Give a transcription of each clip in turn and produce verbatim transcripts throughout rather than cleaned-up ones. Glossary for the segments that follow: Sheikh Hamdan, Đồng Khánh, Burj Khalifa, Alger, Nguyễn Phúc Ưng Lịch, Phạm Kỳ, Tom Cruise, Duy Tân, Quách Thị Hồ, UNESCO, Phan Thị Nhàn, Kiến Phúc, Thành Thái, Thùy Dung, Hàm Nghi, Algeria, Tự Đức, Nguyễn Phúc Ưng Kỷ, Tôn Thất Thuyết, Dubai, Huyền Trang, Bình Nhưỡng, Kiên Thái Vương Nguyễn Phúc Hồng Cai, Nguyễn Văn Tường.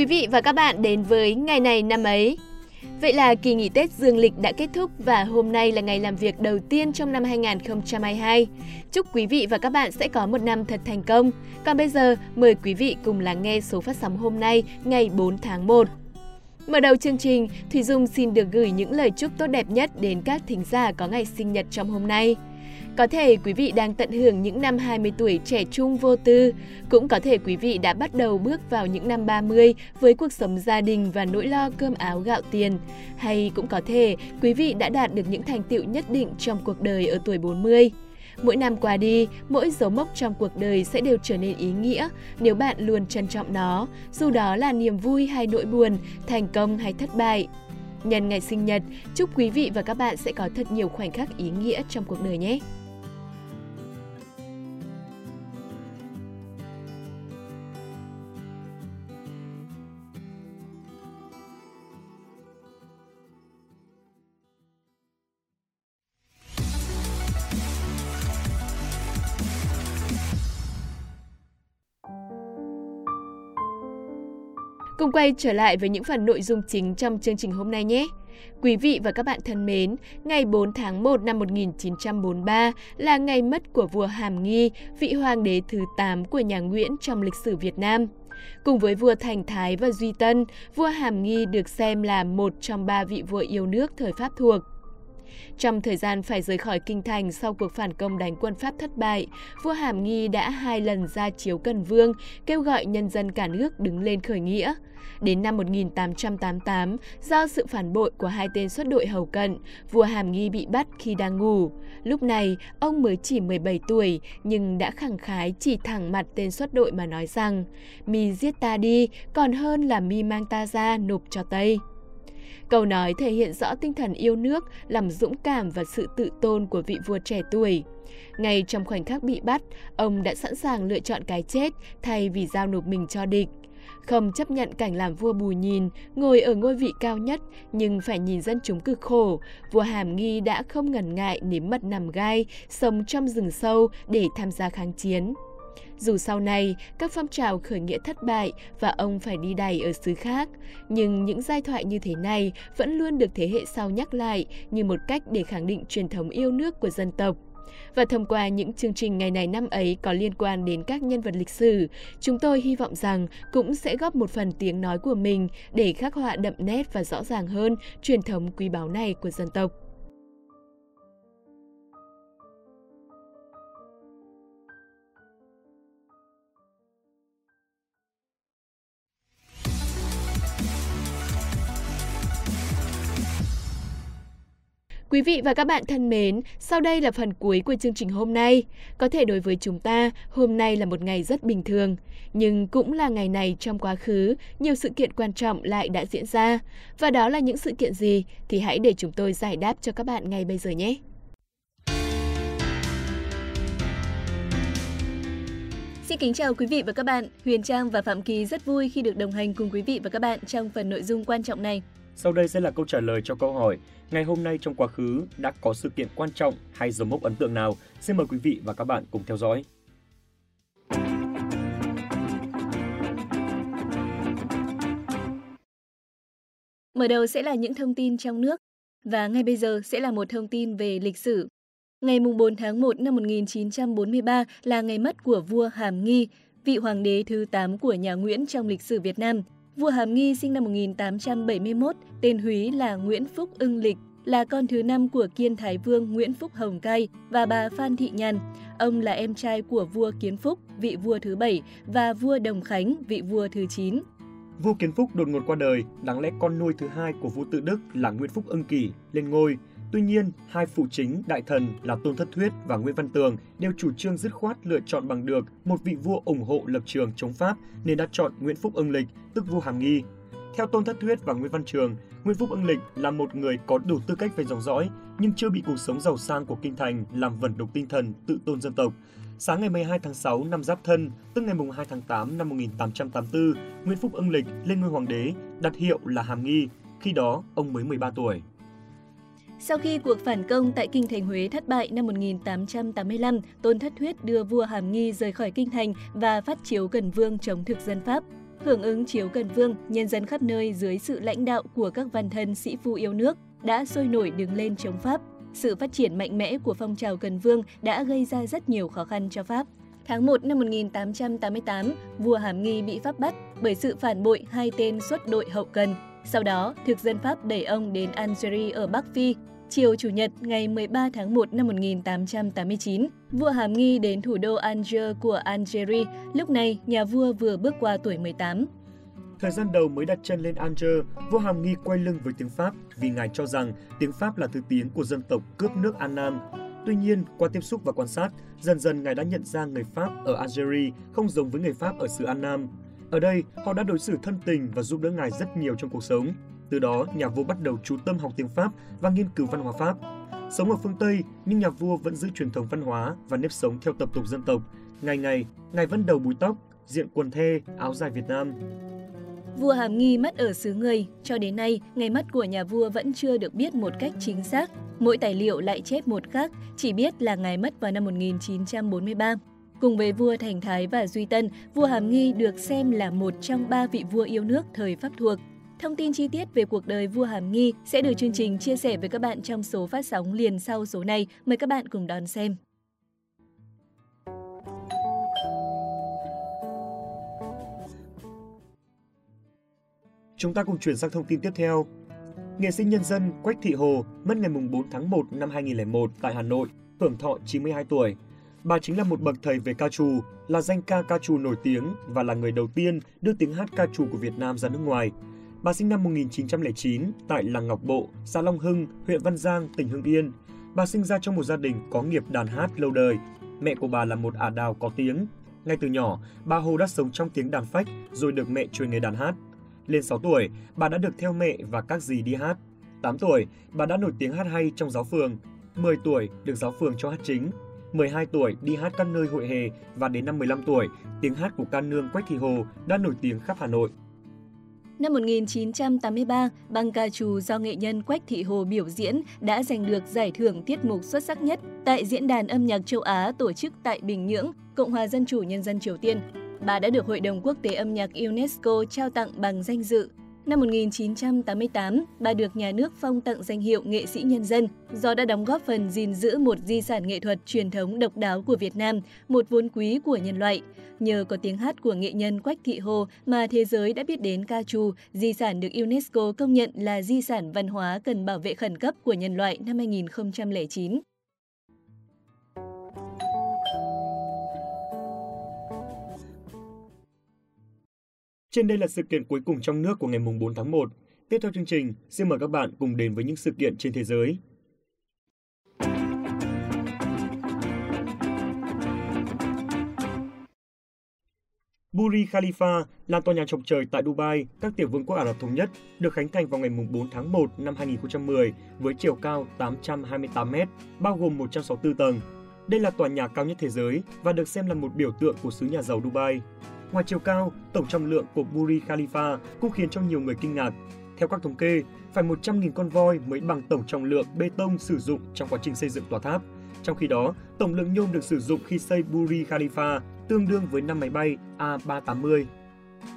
quý vị và các bạn đến với Ngày này năm ấy. Vậy là kỳ nghỉ Tết dương lịch đã kết thúc và hôm nay là ngày làm việc đầu tiên trong năm hai không hai hai. Chúc quý vị và các bạn sẽ có một năm thật thành công. Còn bây giờ, mời quý vị cùng lắng nghe số phát sóng hôm nay, ngày bốn tháng một. Mở đầu chương trình, Thùy Dung xin được gửi những lời chúc tốt đẹp nhất đến các thính giả có ngày sinh nhật trong hôm nay. Có thể quý vị đang tận hưởng những năm hai mươi tuổi trẻ trung vô tư, cũng có thể quý vị đã bắt đầu bước vào những năm ba mươi với cuộc sống gia đình và nỗi lo cơm áo gạo tiền. Hay cũng có thể quý vị đã đạt được những thành tựu nhất định trong cuộc đời ở tuổi bốn mươi. Mỗi năm qua đi, mỗi dấu mốc trong cuộc đời sẽ đều trở nên ý nghĩa nếu bạn luôn trân trọng nó, dù đó là niềm vui hay nỗi buồn, thành công hay thất bại. Nhân ngày sinh nhật, chúc quý vị và các bạn sẽ có thật nhiều khoảnh khắc ý nghĩa trong cuộc đời nhé! Cùng quay trở lại với những phần nội dung chính trong chương trình hôm nay nhé. Quý vị và các bạn thân mến, ngày bốn tháng một năm một nghìn chín trăm bốn mươi ba là ngày mất của vua Hàm Nghi, vị hoàng đế thứ tám của nhà Nguyễn trong lịch sử Việt Nam. Cùng với vua Thành Thái và Duy Tân, vua Hàm Nghi được xem là một trong ba vị vua yêu nước thời Pháp thuộc. Trong thời gian phải rời khỏi kinh thành sau cuộc phản công đánh quân Pháp thất bại, vua Hàm Nghi đã hai lần ra chiếu Cần Vương, kêu gọi nhân dân cả nước đứng lên khởi nghĩa. Đến năm một nghìn tám trăm tám mươi tám, do sự phản bội của hai tên xuất đội hầu cận, vua Hàm Nghi bị bắt khi đang ngủ. Lúc này, ông mới chỉ mười bảy tuổi, nhưng đã khẳng khái chỉ thẳng mặt tên xuất đội mà nói rằng: "Mi giết ta đi, còn hơn là mi mang ta ra nộp cho Tây." Câu nói thể hiện rõ tinh thần yêu nước, lòng dũng cảm và sự tự tôn của vị vua trẻ tuổi. Ngay trong khoảnh khắc bị bắt, ông đã sẵn sàng lựa chọn cái chết thay vì giao nộp mình cho địch. Không chấp nhận cảnh làm vua bù nhìn, ngồi ở ngôi vị cao nhất nhưng phải nhìn dân chúng cực khổ, vua Hàm Nghi đã không ngần ngại nếm mật nằm gai, sống trong rừng sâu để tham gia kháng chiến. Dù sau này, các phong trào khởi nghĩa thất bại và ông phải đi đày ở xứ khác, nhưng những giai thoại như thế này vẫn luôn được thế hệ sau nhắc lại như một cách để khẳng định truyền thống yêu nước của dân tộc. Và thông qua những chương trình ngày này năm ấy có liên quan đến các nhân vật lịch sử, chúng tôi hy vọng rằng cũng sẽ góp một phần tiếng nói của mình để khắc họa đậm nét và rõ ràng hơn truyền thống quý báu này của dân tộc. Quý vị và các bạn thân mến, sau đây là phần cuối của chương trình hôm nay. Có thể đối với chúng ta, hôm nay là một ngày rất bình thường. Nhưng cũng là ngày này trong quá khứ, nhiều sự kiện quan trọng lại đã diễn ra. Và đó là những sự kiện gì thì hãy để chúng tôi giải đáp cho các bạn ngay bây giờ nhé. Xin kính chào quý vị và các bạn. Huyền Trang và Phạm Kỳ rất vui khi được đồng hành cùng quý vị và các bạn trong phần nội dung quan trọng này. Sau đây sẽ là câu trả lời cho câu hỏi: ngày hôm nay trong quá khứ đã có sự kiện quan trọng hay dấu mốc ấn tượng nào? Xin mời quý vị và các bạn cùng theo dõi. Mở đầu sẽ là những thông tin trong nước và ngay bây giờ sẽ là một thông tin về lịch sử. Ngày bốn tháng một năm một nghìn chín trăm bốn mươi ba là ngày mất của vua Hàm Nghi, vị hoàng đế thứ tám của nhà Nguyễn trong lịch sử Việt Nam. Vua Hàm Nghi sinh năm một nghìn tám trăm bảy mươi mốt, tên húy là Nguyễn Phúc Ưng Lịch, là con thứ năm của Kiên Thái Vương Nguyễn Phúc Hồng Cai và bà Phan Thị Nhàn. Ông là em trai của vua Kiến Phúc, vị vua thứ bảy, và vua Đồng Khánh, vị vua thứ chín. Vua Kiến Phúc đột ngột qua đời, đáng lẽ con nuôi thứ hai của vua Tự Đức là Nguyễn Phúc Ưng Kỷ lên ngôi. Tuy nhiên, hai phụ chính đại thần là Tôn Thất Thuyết và Nguyễn Văn Tường đều chủ trương dứt khoát lựa chọn bằng được một vị vua ủng hộ lập trường chống Pháp nên đã chọn Nguyễn Phúc Ưng Lịch, tức vua Hàm Nghi. Theo Tôn Thất Thuyết và Nguyễn Văn Tường, Nguyễn Phúc Ưng Lịch là một người có đủ tư cách về dòng dõi nhưng chưa bị cuộc sống giàu sang của kinh thành làm vẩn đục tinh thần tự tôn dân tộc. Sáng ngày mười hai tháng sáu năm Giáp Thân, tức ngày hai tháng tám năm một nghìn tám trăm tám mươi tư, Nguyễn Phúc Ưng Lịch lên ngôi hoàng đế, đặt hiệu là Hàm Nghi, khi đó ông mới mười ba tuổi. Sau khi cuộc phản công tại Kinh Thành Huế thất bại năm một nghìn tám trăm tám mươi lăm, Tôn Thất Thuyết đưa vua Hàm Nghi rời khỏi Kinh Thành và phát chiếu Cần Vương chống thực dân Pháp. Hưởng ứng chiếu cần vương, nhân dân khắp nơi dưới sự lãnh đạo của các văn thân sĩ phu yêu nước đã sôi nổi đứng lên chống Pháp. Sự phát triển mạnh mẽ của phong trào cần vương đã gây ra rất nhiều khó khăn cho Pháp. tháng một năm một nghìn tám trăm tám mươi tám, vua Hàm Nghi bị Pháp bắt bởi sự phản bội hai tên xuất đội hậu cần. Sau đó, thực dân Pháp đẩy ông đến Algeria ở Bắc Phi. Chiều Chủ nhật ngày mười ba tháng một năm một nghìn tám trăm tám mươi chín, vua Hàm Nghi đến thủ đô Alger của Algeria, lúc này nhà vua vừa bước qua tuổi mười tám. Thời gian đầu mới đặt chân lên Alger, vua Hàm Nghi quay lưng với tiếng Pháp vì ngài cho rằng tiếng Pháp là thứ tiếng của dân tộc cướp nước An Nam. Tuy nhiên, qua tiếp xúc và quan sát, dần dần ngài đã nhận ra người Pháp ở Algeria không giống với người Pháp ở xứ An Nam. Ở đây, họ đã đối xử thân tình và giúp đỡ ngài rất nhiều trong cuộc sống. Từ đó, nhà vua bắt đầu chú tâm học tiếng Pháp và nghiên cứu văn hóa Pháp. Sống ở phương Tây, nhưng nhà vua vẫn giữ truyền thống văn hóa và nếp sống theo tập tục dân tộc. Ngày ngày, ngài vẫn đầu búi tóc, diện quần thê, áo dài Việt Nam. Vua Hàm Nghi mất ở xứ người, cho đến nay, ngày mất của nhà vua vẫn chưa được biết một cách chính xác. Mỗi tài liệu lại chép một khác, chỉ biết là ngài mất vào năm một nghìn chín trăm bốn mươi ba. Cùng với vua Thành Thái và Duy Tân, vua Hàm Nghi được xem là một trong ba vị vua yêu nước thời Pháp thuộc. Thông tin chi tiết về cuộc đời vua Hàm Nghi sẽ được chương trình chia sẻ với các bạn trong số phát sóng liền sau số này. Mời các bạn cùng đón xem. Chúng ta cùng chuyển sang thông tin tiếp theo. Nghệ sĩ nhân dân Quách Thị Hồ mất ngày bốn tháng một năm hai nghìn không trăm lẻ một tại Hà Nội, hưởng thọ chín mươi hai tuổi. Bà chính là một bậc thầy về ca trù, là danh ca ca trù nổi tiếng và là người đầu tiên đưa tiếng hát ca trù của Việt Nam ra nước ngoài. Bà sinh năm một nghìn chín trăm lẻ chín tại làng Ngọc Bộ, xã Long Hưng, huyện Văn Giang, tỉnh Hưng Yên. Bà sinh ra trong một gia đình có nghiệp đàn hát lâu đời. Mẹ của bà là một ả đào có tiếng. Ngay từ nhỏ, bà Hồ đã sống trong tiếng đàn phách rồi được mẹ truyền nghề đàn hát. Lên sáu tuổi, bà đã được theo mẹ và các dì đi hát. tám tuổi, bà đã nổi tiếng hát hay trong giáo phường. mười tuổi, được giáo phường cho hát chính. mười hai tuổi đi hát các nơi hội hè và đến năm mười lăm tuổi, tiếng hát của ca nương Quách Thị Hồ đã nổi tiếng khắp Hà Nội. Năm một nghìn chín trăm tám mươi ba, băng ca trù do nghệ nhân Quách Thị Hồ biểu diễn đã giành được giải thưởng tiết mục xuất sắc nhất tại Diễn đàn Âm nhạc Châu Á tổ chức tại Bình Nhưỡng, Cộng hòa Dân chủ Nhân dân Triều Tiên. Bà đã được Hội đồng Quốc tế Âm nhạc UNESCO trao tặng bằng danh dự. Năm một nghìn chín trăm tám mươi tám, bà được nhà nước phong tặng danh hiệu nghệ sĩ nhân dân do đã đóng góp phần gìn giữ một di sản nghệ thuật truyền thống độc đáo của Việt Nam, một vốn quý của nhân loại. Nhờ có tiếng hát của nghệ nhân Quách Thị Hồ mà thế giới đã biết đến ca trù, di sản được UNESCO công nhận là di sản văn hóa cần bảo vệ khẩn cấp của nhân loại năm hai nghìn không trăm lẻ chín. Trên đây là sự kiện cuối cùng trong nước của ngày bốn tháng một. Tiếp theo chương trình, xin mời các bạn cùng đến với những sự kiện trên thế giới. Burj Khalifa là tòa nhà chọc trời tại Dubai, các tiểu vương quốc Ả Rập Thống Nhất, được khánh thành vào ngày bốn tháng một năm hai nghìn không trăm mười với chiều cao tám trăm hai mươi tám mét, bao gồm một trăm sáu mươi tư tầng. Đây là tòa nhà cao nhất thế giới và được xem là một biểu tượng của xứ nhà giàu Dubai. Ngoài chiều cao, tổng trọng lượng của Burj Khalifa cũng khiến cho nhiều người kinh ngạc. Theo các thống kê, phải một trăm nghìn con voi mới bằng tổng trọng lượng bê tông sử dụng trong quá trình xây dựng tòa tháp. Trong khi đó, tổng lượng nhôm được sử dụng khi xây Burj Khalifa tương đương với năm máy bay A ba tám mươi.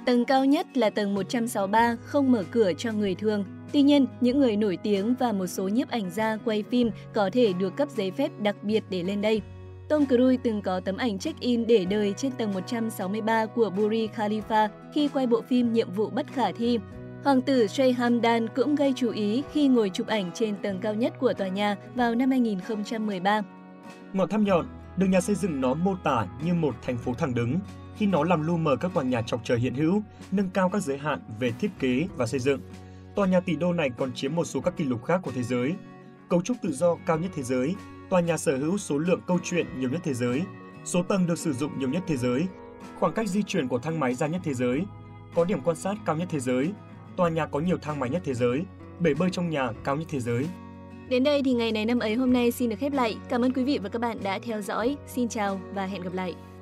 Tầng cao nhất là tầng một trăm sáu mươi ba, không mở cửa cho người thường. Tuy nhiên, những người nổi tiếng và một số nhiếp ảnh gia quay phim có thể được cấp giấy phép đặc biệt để lên đây. Tom Cruise từng có tấm ảnh check-in để đời trên tầng một trăm sáu mươi ba của Burj Khalifa khi quay bộ phim Nhiệm vụ bất khả thi. Hoàng tử Sheikh Hamdan cũng gây chú ý khi ngồi chụp ảnh trên tầng cao nhất của tòa nhà vào năm hai nghìn không trăm mười ba. Ngọn tháp nhọn được nhà xây dựng nó mô tả như một thành phố thẳng đứng, khi nó làm lu mờ các tòa nhà chọc trời hiện hữu, nâng cao các giới hạn về thiết kế và xây dựng. Tòa nhà tỷ đô này còn chiếm một số các kỷ lục khác của thế giới. Cấu trúc tự do cao nhất thế giới, tòa nhà sở hữu số lượng câu chuyện nhiều nhất thế giới, số tầng được sử dụng nhiều nhất thế giới, khoảng cách di chuyển của thang máy ra nhất thế giới, có điểm quan sát cao nhất thế giới, tòa nhà có nhiều thang máy nhất thế giới, bể bơi trong nhà cao nhất thế giới. Đến đây thì ngày này năm ấy hôm nay xin được khép lại. Cảm ơn quý vị và các bạn đã theo dõi. Xin chào và hẹn gặp lại.